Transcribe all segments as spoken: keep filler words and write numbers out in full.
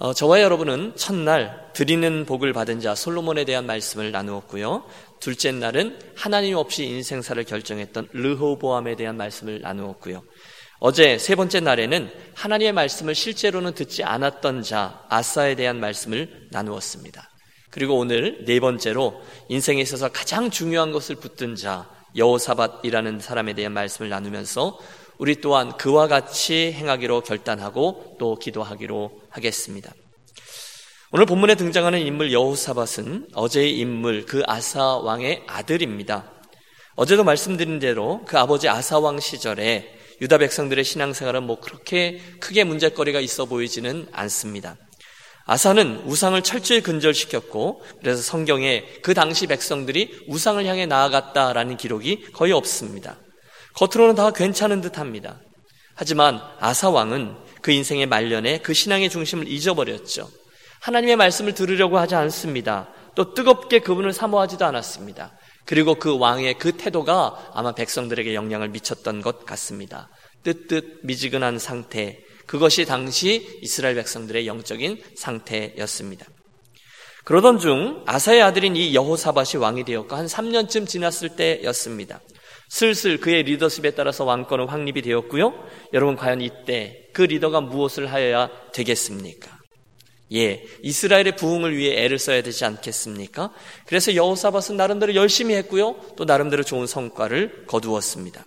어, 저와 여러분은 첫날 드리는 복을 받은 자 솔로몬에 대한 말씀을 나누었고요. 둘째 날은 하나님 없이 인생사를 결정했던 르호보암에 대한 말씀을 나누었고요. 어제 세 번째 날에는 하나님의 말씀을 실제로는 듣지 않았던 자 아사에 대한 말씀을 나누었습니다. 그리고 오늘 네 번째로 인생에 있어서 가장 중요한 것을 붙든 자 여호사밧이라는 사람에 대한 말씀을 나누면서 우리 또한 그와 같이 행하기로 결단하고 또 기도하기로 하겠습니다. 오늘 본문에 등장하는 인물 여호사밧은 어제의 인물 그 아사 왕의 아들입니다. 어제도 말씀드린 대로 그 아버지 아사 왕 시절에 유다 백성들의 신앙생활은 뭐 그렇게 크게 문제거리가 있어 보이지는 않습니다. 아사는 우상을 철저히 근절시켰고 그래서 성경에 그 당시 백성들이 우상을 향해 나아갔다라는 기록이 거의 없습니다. 겉으로는 다 괜찮은 듯합니다. 하지만 아사 왕은 그 인생의 말년에 그 신앙의 중심을 잊어버렸죠. 하나님의 말씀을 들으려고 하지 않습니다. 또 뜨겁게 그분을 사모하지도 않았습니다. 그리고 그 왕의 그 태도가 아마 백성들에게 영향을 미쳤던 것 같습니다. 뜨뜻 미지근한 상태, 그것이 당시 이스라엘 백성들의 영적인 상태였습니다. 그러던 중 아사의 아들인 이 여호사밧이 왕이 되었고 한 삼 년쯤 지났을 때였습니다. 슬슬 그의 리더십에 따라서 왕권은 확립이 되었고요. 여러분 과연 이때 그 리더가 무엇을 하여야 되겠습니까? 예, 이스라엘의 부흥을 위해 애를 써야 되지 않겠습니까? 그래서 여호사밧은 나름대로 열심히 했고요. 또 나름대로 좋은 성과를 거두었습니다.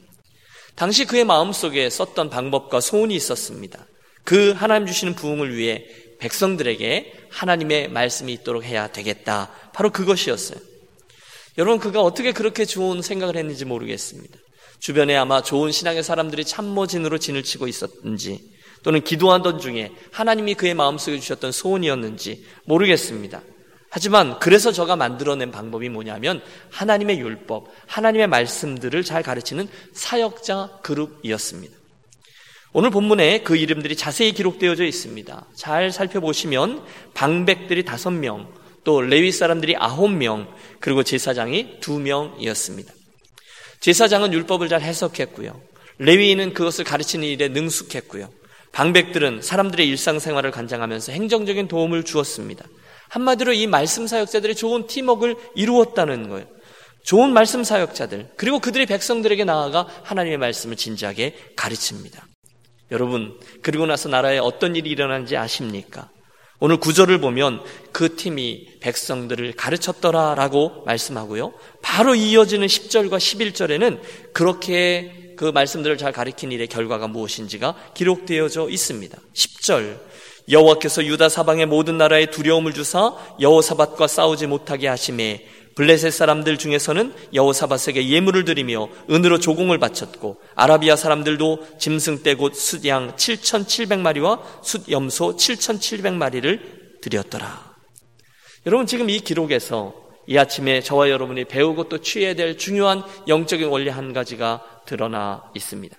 당시 그의 마음속에 썼던 방법과 소원이 있었습니다. 그 하나님 주시는 부흥을 위해 백성들에게 하나님의 말씀이 있도록 해야 되겠다. 바로 그것이었어요. 여러분 그가 어떻게 그렇게 좋은 생각을 했는지 모르겠습니다. 주변에 아마 좋은 신앙의 사람들이 참모진으로 진을 치고 있었는지 또는 기도하던 중에 하나님이 그의 마음속에 주셨던 소원이었는지 모르겠습니다. 하지만 그래서 저가 만들어낸 방법이 뭐냐면 하나님의 율법, 하나님의 말씀들을 잘 가르치는 사역자 그룹이었습니다. 오늘 본문에 그 이름들이 자세히 기록되어져 있습니다. 잘 살펴보시면 방백들이 다섯 명, 또 레위 사람들이 아홉 명, 그리고 제사장이 두 명이었습니다. 제사장은 율법을 잘 해석했고요. 레위인은 그것을 가르치는 일에 능숙했고요. 방백들은 사람들의 일상생활을 관장하면서 행정적인 도움을 주었습니다. 한마디로 이 말씀 사역자들이 좋은 팀워크를 이루었다는 거예요. 좋은 말씀 사역자들, 그리고 그들이 백성들에게 나아가 하나님의 말씀을 진지하게 가르칩니다. 여러분, 그리고 나서 나라에 어떤 일이 일어난지 아십니까? 오늘 구 절을 보면 그 팀이 백성들을 가르쳤더라라고 말씀하고요. 바로 이어지는 십 절과 십일 절에는 그렇게 그 말씀들을 잘 가르친 일의 결과가 무엇인지가 기록되어져 있습니다. 십 절, 여호와께서 유다 사방의 모든 나라에 두려움을 주사 여호사밧과 싸우지 못하게 하시매 블레셋 사람들 중에서는 여호사밧에게 예물을 드리며 은으로 조공을 바쳤고 아라비아 사람들도 짐승 떼 곧 숫양 칠천칠백 마리와 숫염소 칠천칠백 마리를 드렸더라. 여러분 지금 이 기록에서 이 아침에 저와 여러분이 배우고 또 취해야 될 중요한 영적인 원리 한 가지가 드러나 있습니다.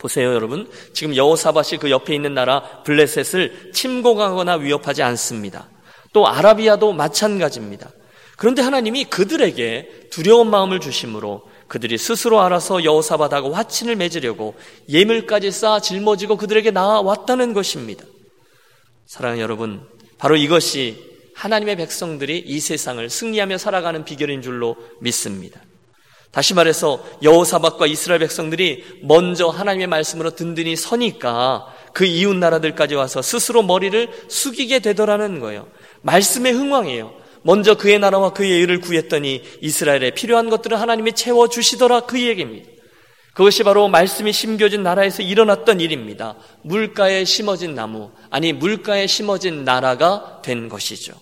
보세요 여러분, 지금 여호사밧이 그 옆에 있는 나라 블레셋을 침공하거나 위협하지 않습니다. 또 아라비아도 마찬가지입니다. 그런데 하나님이 그들에게 두려운 마음을 주심으로 그들이 스스로 알아서 여호사밧하고 화친을 맺으려고 예물까지 쌓아 짊어지고 그들에게 나아왔다는 것입니다. 사랑하는 여러분, 바로 이것이 하나님의 백성들이 이 세상을 승리하며 살아가는 비결인 줄로 믿습니다. 다시 말해서 여호사밧과 이스라엘 백성들이 먼저 하나님의 말씀으로 든든히 서니까 그 이웃 나라들까지 와서 스스로 머리를 숙이게 되더라는 거예요. 말씀에 흥왕해요. 먼저 그의 나라와 그의 의를 구했더니 이스라엘에 필요한 것들을 하나님이 채워주시더라, 그 얘기입니다. 그것이 바로 말씀이 심겨진 나라에서 일어났던 일입니다. 물가에 심어진 나무, 아니 물가에 심어진 나라가 된 것이죠.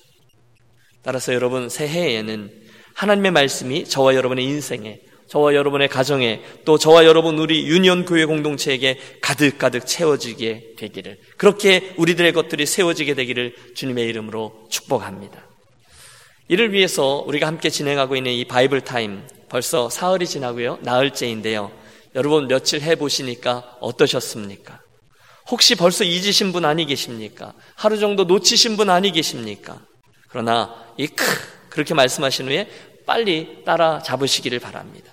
따라서 여러분 새해에는 하나님의 말씀이 저와 여러분의 인생에, 저와 여러분의 가정에, 또 저와 여러분 우리 유니온 교회 공동체에게 가득가득 채워지게 되기를, 그렇게 우리들의 것들이 세워지게 되기를 주님의 이름으로 축복합니다. 이를 위해서 우리가 함께 진행하고 있는 이 바이블 타임, 벌써 사흘이 지나고요, 나흘째인데요. 여러분 며칠 해보시니까 어떠셨습니까? 혹시 벌써 잊으신 분 아니 계십니까? 하루 정도 놓치신 분 아니 계십니까? 그러나 이 크, 그렇게 말씀하신 후에 빨리 따라 잡으시기를 바랍니다.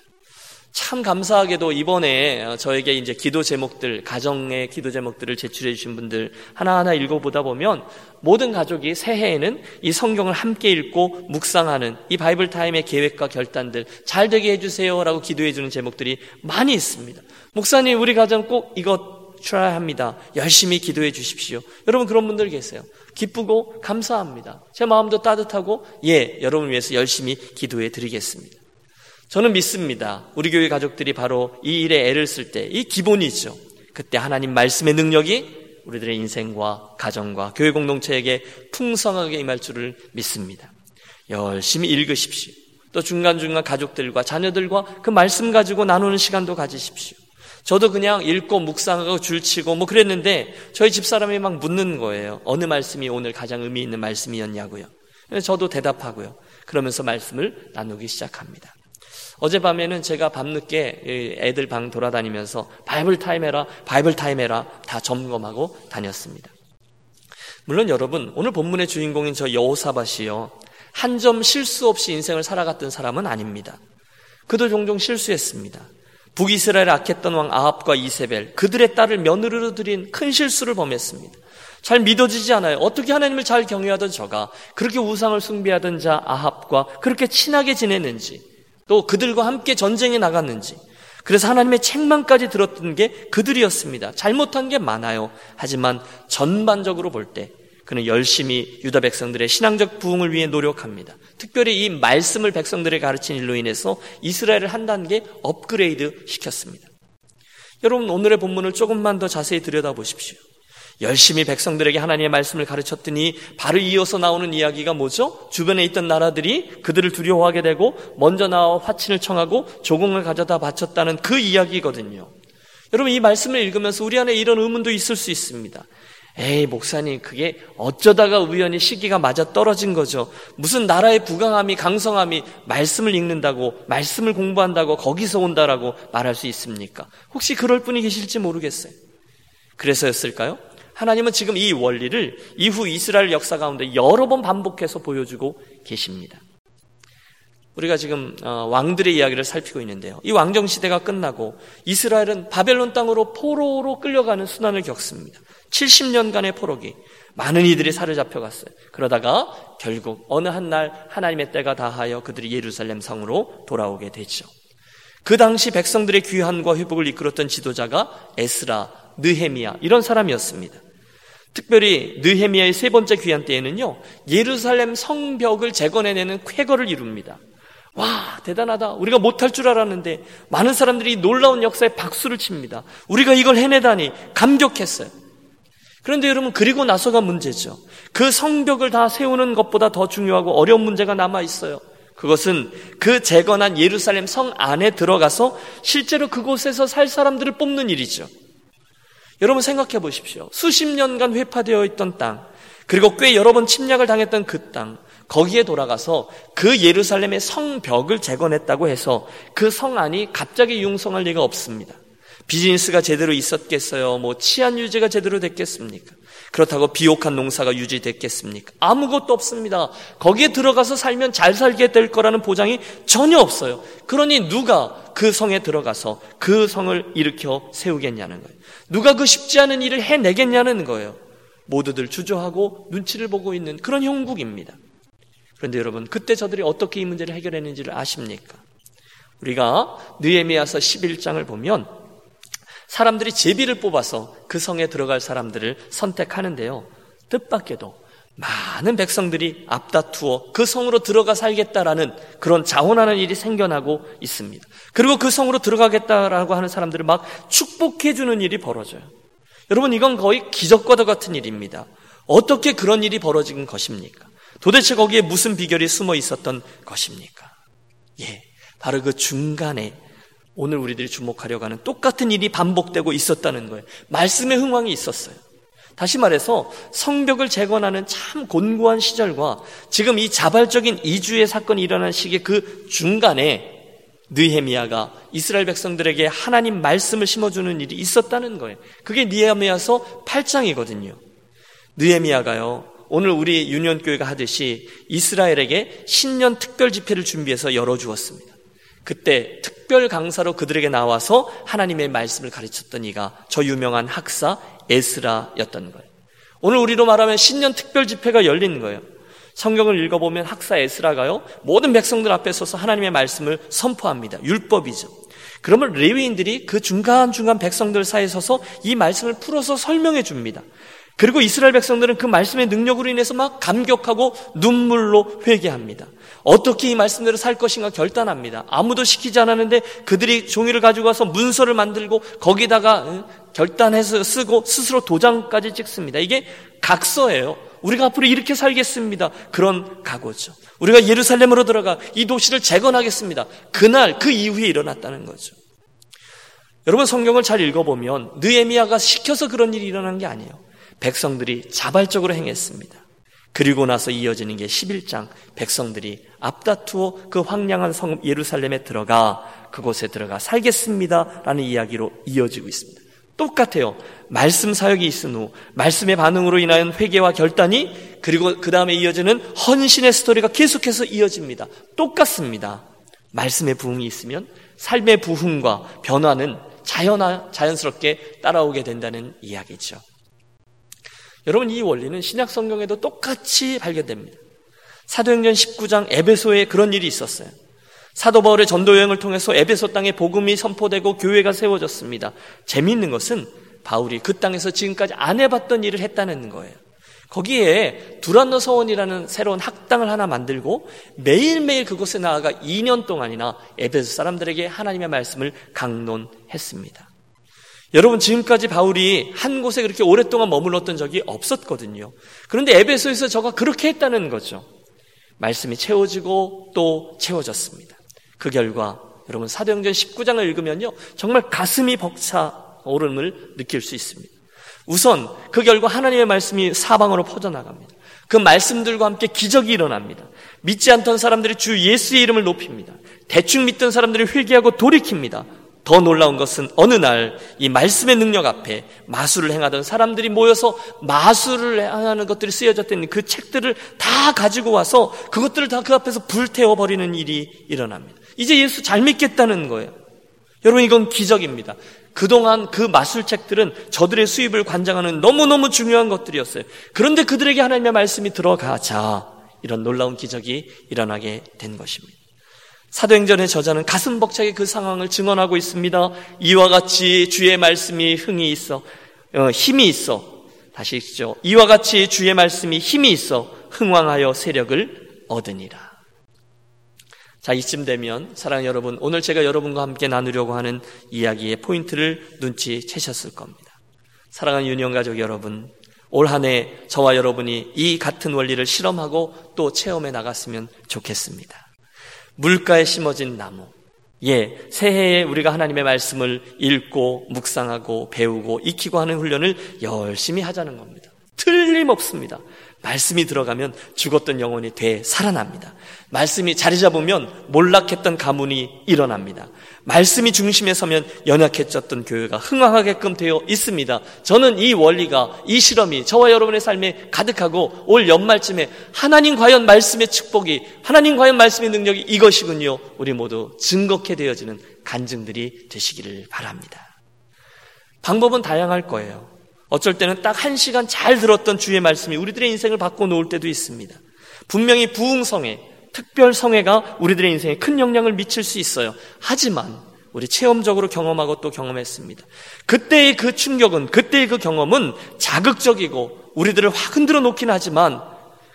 참 감사하게도 이번에 저에게 이제 기도 제목들, 가정의 기도 제목들을 제출해 주신 분들 하나하나 읽어보다 보면 모든 가족이 새해에는 이 성경을 함께 읽고 묵상하는 이 바이블 타임의 계획과 결단들, 잘 되게 해주세요 라고 기도해 주는 제목들이 많이 있습니다. 목사님, 우리 가정 꼭 이것 try 합니다. 열심히 기도해 주십시오. 여러분, 그런 분들 계세요. 기쁘고 감사합니다. 제 마음도 따뜻하고, 예, 여러분을 위해서 열심히 기도해 드리겠습니다. 저는 믿습니다. 우리 교회 가족들이 바로 이 일에 애를 쓸 때, 이 기본이죠. 그때 하나님 말씀의 능력이 우리들의 인생과 가정과 교회 공동체에게 풍성하게 임할 줄을 믿습니다. 열심히 읽으십시오. 또 중간중간 가족들과 자녀들과 그 말씀 가지고 나누는 시간도 가지십시오. 저도 그냥 읽고 묵상하고 줄치고 뭐 그랬는데 저희 집사람이 막 묻는 거예요. 어느 말씀이 오늘 가장 의미 있는 말씀이었냐고요. 저도 대답하고요. 그러면서 말씀을 나누기 시작합니다. 어젯밤에는 제가 밤늦게 애들 방 돌아다니면서 바이블 타임 해라, 바이블 타임 해라 다 점검하고 다녔습니다. 물론 여러분, 오늘 본문의 주인공인 저 여호사밧이요, 한 점 실수 없이 인생을 살아갔던 사람은 아닙니다. 그도 종종 실수했습니다. 북이스라엘 악했던 왕 아합과 이세벨, 그들의 딸을 며느리로 들인 큰 실수를 범했습니다. 잘 믿어지지 않아요. 어떻게 하나님을 잘 경외하던 저가 그렇게 우상을 숭배하던 자 아합과 그렇게 친하게 지내는지, 또 그들과 함께 전쟁에 나갔는지, 그래서 하나님의 책망까지 들었던 게 그들이었습니다. 잘못한 게 많아요. 하지만 전반적으로 볼 때 그는 열심히 유다 백성들의 신앙적 부흥을 위해 노력합니다. 특별히 이 말씀을 백성들에게 가르친 일로 인해서 이스라엘을 한 단계 업그레이드 시켰습니다. 여러분, 오늘의 본문을 조금만 더 자세히 들여다보십시오. 열심히 백성들에게 하나님의 말씀을 가르쳤더니 바로 이어서 나오는 이야기가 뭐죠? 주변에 있던 나라들이 그들을 두려워하게 되고 먼저 나와 화친을 청하고 조공을 가져다 바쳤다는 그 이야기거든요. 여러분, 이 말씀을 읽으면서 우리 안에 이런 의문도 있을 수 있습니다. 에이, 목사님, 그게 어쩌다가 우연히 시기가 맞아 떨어진 거죠. 무슨 나라의 부강함이, 강성함이 말씀을 읽는다고, 말씀을 공부한다고 거기서 온다라고 말할 수 있습니까? 혹시 그럴 분이 계실지 모르겠어요. 그래서였을까요? 하나님은 지금 이 원리를 이후 이스라엘 역사 가운데 여러 번 반복해서 보여주고 계십니다. 우리가 지금 왕들의 이야기를 살피고 있는데요. 이 왕정시대가 끝나고 이스라엘은 바벨론 땅으로 포로로 끌려가는 순환을 겪습니다. 칠십 년간의 포로기, 많은 이들이 사로잡혀갔어요. 그러다가 결국 어느 한 날 하나님의 때가 다하여 그들이 예루살렘 성으로 돌아오게 되죠. 그 당시 백성들의 귀환과 회복을 이끌었던 지도자가 에스라, 느헤미야, 이런 사람이었습니다. 특별히 느헤미야의 세 번째 귀환 때에는요, 예루살렘 성벽을 재건해내는 쾌거를 이룹니다. 와, 대단하다. 우리가 못할 줄 알았는데. 많은 사람들이 놀라운 역사에 박수를 칩니다. 우리가 이걸 해내다니 감격했어요. 그런데 여러분, 그리고 나서가 문제죠. 그 성벽을 다 세우는 것보다 더 중요하고 어려운 문제가 남아있어요. 그것은 그 재건한 예루살렘 성 안에 들어가서 실제로 그곳에서 살 사람들을 뽑는 일이죠. 여러분, 생각해 보십시오. 수십 년간 회파되어 있던 땅, 그리고 꽤 여러 번 침략을 당했던 그 땅, 거기에 돌아가서 그 예루살렘의 성벽을 재건했다고 해서 그 성 안이 갑자기 융성할 리가 없습니다. 비즈니스가 제대로 있었겠어요? 뭐 치안 유지가 제대로 됐겠습니까? 그렇다고 비옥한 농사가 유지됐겠습니까? 아무것도 없습니다. 거기에 들어가서 살면 잘 살게 될 거라는 보장이 전혀 없어요. 그러니 누가 그 성에 들어가서 그 성을 일으켜 세우겠냐는 거예요. 누가 그 쉽지 않은 일을 해내겠냐는 거예요. 모두들 주저하고 눈치를 보고 있는 그런 형국입니다. 그런데 여러분, 그때 저들이 어떻게 이 문제를 해결했는지를 아십니까? 우리가 느헤미야서 십일 장을 보면 사람들이 제비를 뽑아서 그 성에 들어갈 사람들을 선택하는데요, 뜻밖에도 많은 백성들이 앞다투어 그 성으로 들어가 살겠다라는 그런 자원하는 일이 생겨나고 있습니다. 그리고 그 성으로 들어가겠다라고 하는 사람들을 막 축복해주는 일이 벌어져요. 여러분, 이건 거의 기적과도 같은 일입니다. 어떻게 그런 일이 벌어진 것입니까? 도대체 거기에 무슨 비결이 숨어 있었던 것입니까? 예, 바로 그 중간에 오늘 우리들이 주목하려고 하는 똑같은 일이 반복되고 있었다는 거예요. 말씀의 흥황이 있었어요. 다시 말해서 성벽을 재건하는 참 곤고한 시절과 지금 이 자발적인 이주의 사건이 일어난 시기의 그 중간에 느헤미야가 이스라엘 백성들에게 하나님 말씀을 심어주는 일이 있었다는 거예요. 그게 느헤미야서 팔 장이거든요. 느헤미야가요, 오늘 우리 유년교회가 하듯이 이스라엘에게 신년 특별 집회를 준비해서 열어주었습니다. 그때 특별히 특별 강사로 그들에게 나와서 하나님의 말씀을 가르쳤던 이가 저 유명한 학사 에스라였던 거예요. 오늘 우리로 말하면 신년 특별 집회가 열린 거예요. 성경을 읽어보면 학사 에스라가요, 모든 백성들 앞에 서서 하나님의 말씀을 선포합니다. 율법이죠. 그러면 레위인들이 그 중간중간 백성들 사이에 서서 이 말씀을 풀어서 설명해 줍니다. 그리고 이스라엘 백성들은 그 말씀의 능력으로 인해서 막 감격하고 눈물로 회개합니다. 어떻게 이 말씀대로 살 것인가 결단합니다. 아무도 시키지 않았는데 그들이 종이를 가지고 와서 문서를 만들고 거기다가 결단해서 쓰고 스스로 도장까지 찍습니다. 이게 각서예요. 우리가 앞으로 이렇게 살겠습니다. 그런 각오죠. 우리가 예루살렘으로 들어가 이 도시를 재건하겠습니다. 그날 그 이후에 일어났다는 거죠. 여러분, 성경을 잘 읽어보면 느헤미야가 시켜서 그런 일이 일어난 게 아니에요. 백성들이 자발적으로 행했습니다. 그리고 나서 이어지는 게 십일 장, 백성들이 앞다투어 그 황량한 성 예루살렘에 들어가 그곳에 들어가 살겠습니다 라는 이야기로 이어지고 있습니다. 똑같아요. 말씀 사역이 있은 후 말씀의 반응으로 인한 회개와 결단이, 그리고 그 다음에 이어지는 헌신의 스토리가 계속해서 이어집니다. 똑같습니다. 말씀의 부흥이 있으면 삶의 부흥과 변화는 자연화, 자연스럽게 따라오게 된다는 이야기죠. 여러분, 이 원리는 신약 성경에도 똑같이 발견됩니다. 사도행전 십구 장 에베소에 그런 일이 있었어요. 사도 바울의 전도 여행을 통해서 에베소 땅에 복음이 선포되고 교회가 세워졌습니다. 재미있는 것은 바울이 그 땅에서 지금까지 안 해봤던 일을 했다는 거예요. 거기에 두란노 서원이라는 새로운 학당을 하나 만들고 매일매일 그곳에 나아가 이 년 동안이나 에베소 사람들에게 하나님의 말씀을 강론했습니다. 여러분, 지금까지 바울이 한 곳에 그렇게 오랫동안 머물렀던 적이 없었거든요. 그런데 에베소에서 저가 그렇게 했다는 거죠. 말씀이 채워지고 또 채워졌습니다. 그 결과 여러분, 사도행전 십구 장을 읽으면요, 정말 가슴이 벅차오름을 느낄 수 있습니다. 우선 그 결과 하나님의 말씀이 사방으로 퍼져나갑니다. 그 말씀들과 함께 기적이 일어납니다. 믿지 않던 사람들이 주 예수의 이름을 높입니다. 대충 믿던 사람들이 회개하고 돌이킵니다. 더 놀라운 것은 어느 날 이 말씀의 능력 앞에 마술을 행하던 사람들이 모여서 마술을 행하는 것들이 쓰여졌던 그 책들을 다 가지고 와서 그것들을 다 그 앞에서 불태워버리는 일이 일어납니다. 이제 예수 잘 믿겠다는 거예요. 여러분, 이건 기적입니다. 그동안 그 마술책들은 저들의 수입을 관장하는 너무너무 중요한 것들이었어요. 그런데 그들에게 하나님의 말씀이 들어가자 이런 놀라운 기적이 일어나게 된 것입니다. 사도행전의 저자는 가슴 벅차게 그 상황을 증언하고 있습니다. 이와 같이 주의 말씀이 흥이 있어 어, 힘이 있어 다시 읽죠. 이와 같이 주의 말씀이 힘이 있어 흥왕하여 세력을 얻으니라. 자, 이쯤 되면 사랑하는 여러분, 오늘 제가 여러분과 함께 나누려고 하는 이야기의 포인트를 눈치채셨을 겁니다. 사랑하는 유년 가족 여러분, 올 한 해 저와 여러분이 이 같은 원리를 실험하고 또 체험해 나갔으면 좋겠습니다. 물가에 심어진 나무. 예, 새해에 우리가 하나님의 말씀을 읽고 묵상하고 배우고 익히고 하는 훈련을 열심히 하자는 겁니다. 틀림없습니다. 말씀이 들어가면 죽었던 영혼이 되 살아납니다. 말씀이 자리 잡으면 몰락했던 가문이 일어납니다. 말씀이 중심에 서면 연약해졌던 교회가 흥황하게끔 되어 있습니다. 저는 이 원리가, 이 실험이 저와 여러분의 삶에 가득하고 올 연말쯤에 하나님 과연 말씀의 축복이, 하나님 과연 말씀의 능력이 이것이군요, 우리 모두 증거케 되어지는 간증들이 되시기를 바랍니다. 방법은 다양할 거예요. 어쩔 때는 딱 한 시간 잘 들었던 주의 말씀이 우리들의 인생을 바꿔놓을 때도 있습니다. 분명히 부흥성회, 특별성회가 우리들의 인생에 큰 영향을 미칠 수 있어요. 하지만 우리 체험적으로 경험하고 또 경험했습니다. 그때의 그 충격은, 그때의 그 경험은 자극적이고 우리들을 확 흔들어 놓긴 하지만,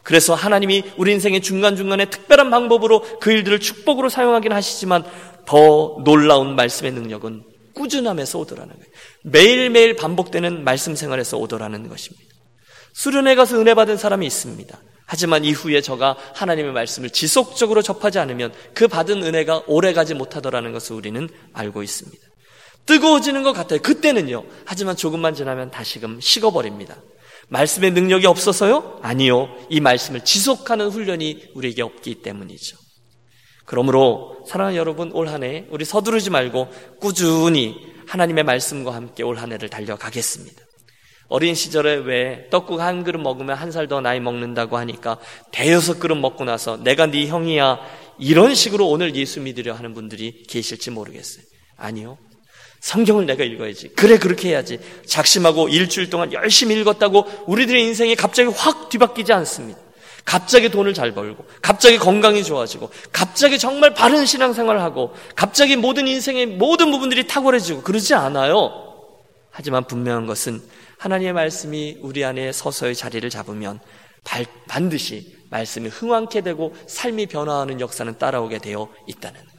그래서 하나님이 우리 인생의 중간중간에 특별한 방법으로 그 일들을 축복으로 사용하긴 하시지만, 더 놀라운 말씀의 능력은 꾸준함에서 오더라는 거예요. 매일매일 반복되는 말씀 생활에서 오더라는 것입니다. 수련회 가서 은혜 받은 사람이 있습니다. 하지만 이후에 저가 하나님의 말씀을 지속적으로 접하지 않으면 그 받은 은혜가 오래가지 못하더라는 것을 우리는 알고 있습니다. 뜨거워지는 것 같아요, 그때는요. 하지만 조금만 지나면 다시금 식어버립니다. 말씀의 능력이 없어서요? 아니요, 이 말씀을 지속하는 훈련이 우리에게 없기 때문이죠. 그러므로 사랑하는 여러분, 올 한 해 우리 서두르지 말고 꾸준히 하나님의 말씀과 함께 올 한 해를 달려가겠습니다. 어린 시절에 왜 떡국 한 그릇 먹으면 한 살 더 나이 먹는다고 하니까 대여섯 그릇 먹고 나서 내가 네 형이야 이런 식으로 오늘 예수 믿으려 하는 분들이 계실지 모르겠어요. 아니요. 성경을 내가 읽어야지. 그래 그렇게 해야지. 작심하고 일주일 동안 열심히 읽었다고 우리들의 인생이 갑자기 확 뒤바뀌지 않습니다. 갑자기 돈을 잘 벌고 갑자기 건강이 좋아지고 갑자기 정말 바른 신앙생활을 하고 갑자기 모든 인생의 모든 부분들이 탁월해지고 그러지 않아요. 하지만 분명한 것은 하나님의 말씀이 우리 안에 서서히 자리를 잡으면 반드시 말씀이 흥왕케 되고 삶이 변화하는 역사는 따라오게 되어 있다는 거예요.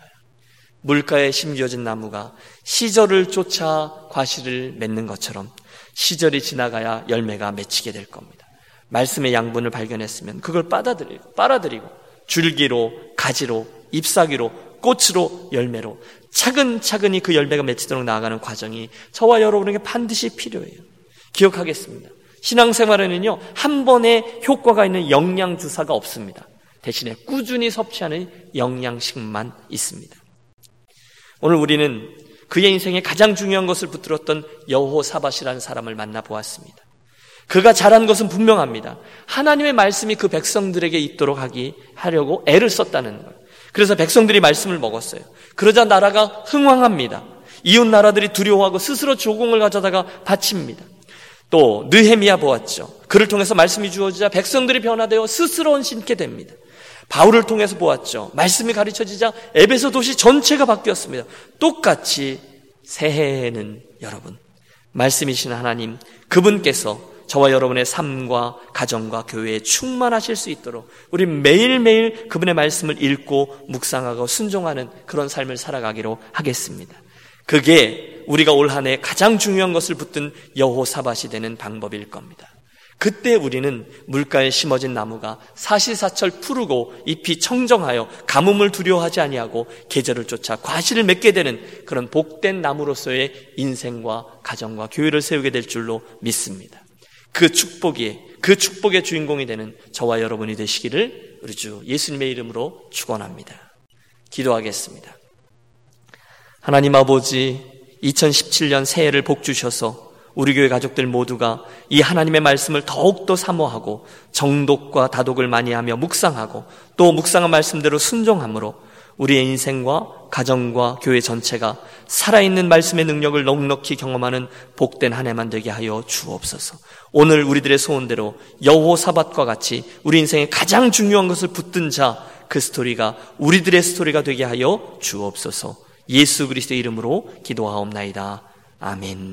물가에 심겨진 나무가 시절을 쫓아 과실을 맺는 것처럼 시절이 지나가야 열매가 맺히게 될 겁니다. 말씀의 양분을 발견했으면 그걸 빨아들이고, 빨아들이고 줄기로, 가지로, 잎사귀로, 꽃으로, 열매로 차근차근히 그 열매가 맺히도록 나아가는 과정이 저와 여러분에게 반드시 필요해요. 기억하겠습니다. 신앙생활에는요, 한 번에 효과가 있는 영양주사가 없습니다. 대신에 꾸준히 섭취하는 영양식만 있습니다. 오늘 우리는 그의 인생에 가장 중요한 것을 붙들었던 여호사밧이라는 사람을 만나보았습니다. 그가 잘한 것은 분명합니다. 하나님의 말씀이 그 백성들에게 있도록 하기 하려고 애를 썼다는 거예요. 그래서 백성들이 말씀을 먹었어요. 그러자 나라가 흥왕합니다. 이웃 나라들이 두려워하고 스스로 조공을 가져다가 바칩니다. 또 느헤미야 보았죠. 그를 통해서 말씀이 주어지자 백성들이 변화되어 스스로 헌신케 됩니다. 바울을 통해서 보았죠. 말씀이 가르쳐지자 에베소 도시 전체가 바뀌었습니다. 똑같이 새해에는 여러분, 말씀이신 하나님, 그분께서 저와 여러분의 삶과 가정과 교회에 충만하실 수 있도록 우리 매일매일 그분의 말씀을 읽고 묵상하고 순종하는 그런 삶을 살아가기로 하겠습니다. 그게 우리가 올 한 해 가장 중요한 것을 붙든 여호사밧이 되는 방법일 겁니다. 그때 우리는 물가에 심어진 나무가 사시사철 푸르고 잎이 청정하여 가뭄을 두려워하지 아니하고 계절을 쫓아 과실을 맺게 되는 그런 복된 나무로서의 인생과 가정과 교회를 세우게 될 줄로 믿습니다. 그 축복이, 그 축복의 주인공이 되는 저와 여러분이 되시기를 우리 주 예수님의 이름으로 축원합니다. 기도하겠습니다. 하나님 아버지, 이천십칠 년 새해를 복 주셔서 우리 교회 가족들 모두가 이 하나님의 말씀을 더욱더 사모하고 정독과 다독을 많이 하며 묵상하고 또 묵상한 말씀대로 순종함으로 우리의 인생과 가정과 교회 전체가 살아있는 말씀의 능력을 넉넉히 경험하는 복된 한 해만 되게 하여 주옵소서. 오늘 우리들의 소원대로 여호사밧과 같이 우리 인생의 가장 중요한 것을 붙든 자, 그 스토리가 우리들의 스토리가 되게 하여 주옵소서. 예수 그리스도의 이름으로 기도하옵나이다. 아멘.